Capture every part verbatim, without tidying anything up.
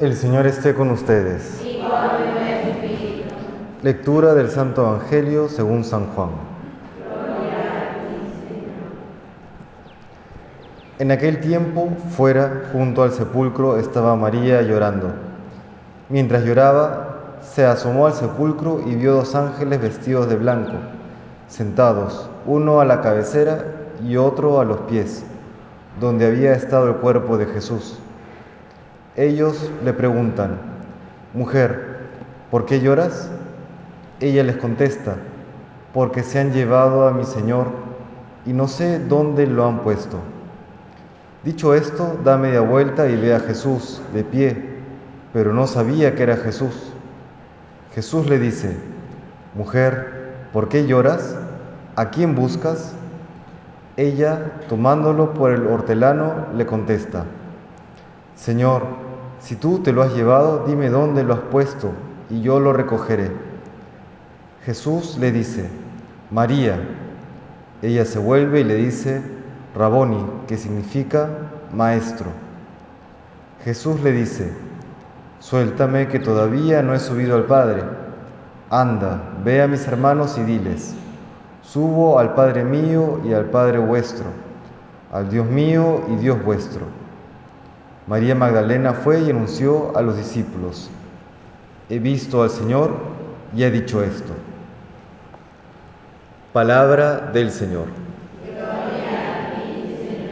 El Señor esté con ustedes. Y con tu espíritu. Lectura del Santo Evangelio según San Juan. Gloria a ti, Señor. En aquel tiempo, fuera, junto al sepulcro, estaba María llorando. Mientras lloraba, se asomó al sepulcro y vio dos ángeles vestidos de blanco, sentados, uno a la cabecera y otro a los pies, donde había estado el cuerpo de Jesús. Ellos le preguntan: «Mujer, ¿por qué lloras?». Ella les contesta: «Porque se han llevado a mi Señor y no sé dónde lo han puesto». Dicho esto, da media vuelta y ve a Jesús de pie, pero no sabía que era Jesús. Jesús le dice: «Mujer, ¿por qué lloras? ¿A quién buscas?». Ella, tomándolo por el hortelano, le contesta: «Señor, si tú te lo has llevado, dime dónde lo has puesto, y yo lo recogeré». Jesús le dice: «María». Ella se vuelve y le dice: «Raboni», que significa maestro. Jesús le dice: «Suéltame, que todavía no he subido al Padre. Anda, ve a mis hermanos y diles: subo al Padre mío y al Padre vuestro, al Dios mío y Dios vuestro». María Magdalena fue y anunció a los discípulos: «He visto al Señor y he dicho esto». Palabra del Señor. Gloria a ti, Señor.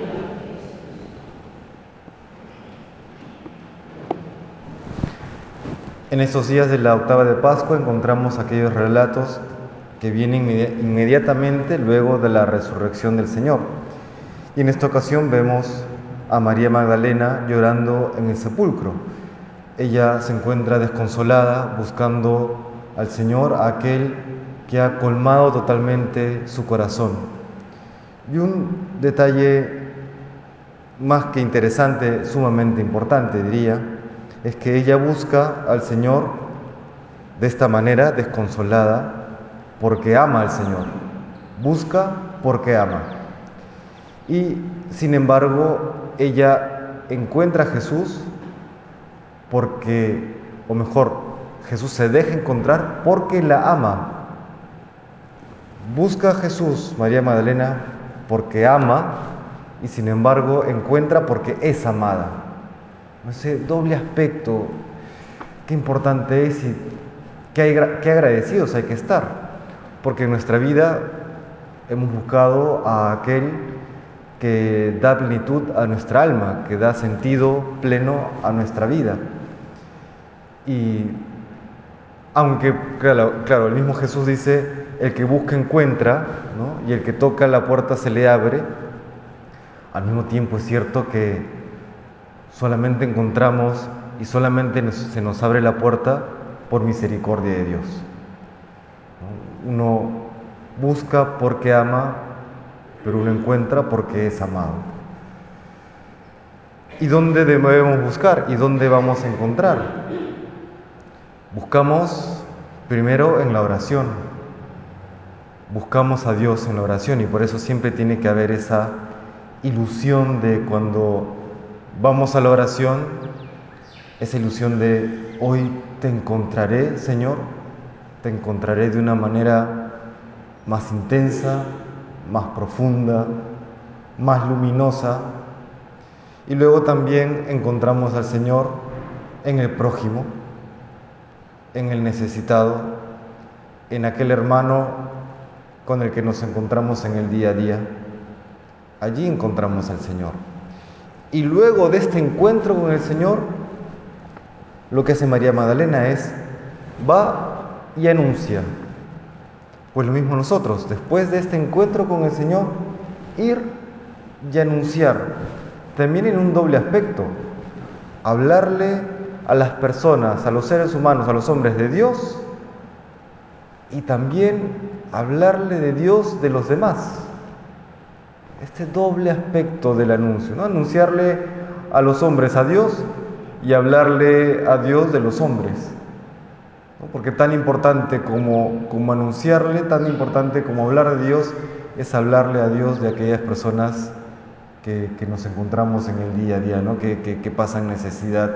En estos días de la octava de Pascua encontramos aquellos relatos que vienen inmediatamente luego de la resurrección del Señor. Y en esta ocasión vemos a María Magdalena llorando en el sepulcro. Ella se encuentra desconsolada, buscando al Señor, a aquel que ha colmado totalmente su corazón. Y un detalle más que interesante, sumamente importante diría, es que ella busca al Señor de esta manera, desconsolada, porque ama al Señor. Busca porque ama. Y sin embargo, ella encuentra a Jesús porque, o mejor, Jesús se deja encontrar porque la ama. Busca a Jesús, María Magdalena, porque ama, y sin embargo encuentra porque es amada. Ese doble aspecto, qué importante es y qué, qué agradecidos hay que estar, porque en nuestra vida hemos buscado a aquel que da plenitud a nuestra alma, que da sentido pleno a nuestra vida. Y aunque, claro, claro el mismo Jesús dice: el que busca encuentra, ¿no?, y el que toca la puerta se le abre, al mismo tiempo es cierto que solamente encontramos y solamente nos, se nos abre la puerta por misericordia de Dios. Uno busca porque ama, pero uno encuentra porque es amado. ¿Y dónde debemos buscar? ¿Y dónde vamos a encontrar? Buscamos primero en la oración. Buscamos a Dios en la oración, y por eso siempre tiene que haber esa ilusión de cuando vamos a la oración, esa ilusión de: hoy te encontraré, Señor, te encontraré de una manera más intensa, más profunda, más luminosa. Y luego también encontramos al Señor en el prójimo, en el necesitado, en aquel hermano con el que nos encontramos en el día a día. Allí encontramos al Señor. Y luego de este encuentro con el Señor, lo que hace María Magdalena es: va y anuncia. Pues lo mismo nosotros, después de este encuentro con el Señor, ir y anunciar, también en un doble aspecto, hablarle a las personas, a los seres humanos, a los hombres, de Dios, y también hablarle de Dios de los demás. Este doble aspecto del anuncio, ¿no? Anunciarle a los hombres a Dios y hablarle a Dios de los hombres. Porque tan importante como, como anunciarle, tan importante como hablar de Dios, es hablarle a Dios de aquellas personas que, que nos encontramos en el día a día, ¿no? que, que, que pasan necesidad,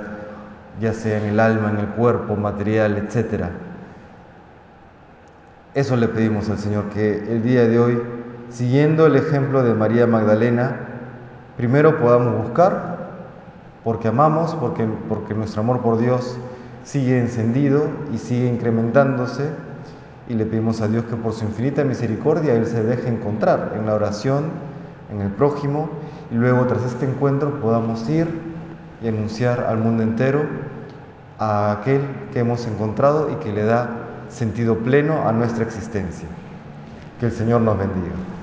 ya sea en el alma, en el cuerpo, material, etcétera. Eso le pedimos al Señor, que el día de hoy, siguiendo el ejemplo de María Magdalena, primero podamos buscar, porque amamos, porque, porque nuestro amor por Dios sigue encendido y sigue incrementándose, y le pedimos a Dios que por su infinita misericordia Él se deje encontrar en la oración, en el prójimo, y luego tras este encuentro podamos ir y anunciar al mundo entero a aquel que hemos encontrado y que le da sentido pleno a nuestra existencia. Que el Señor nos bendiga.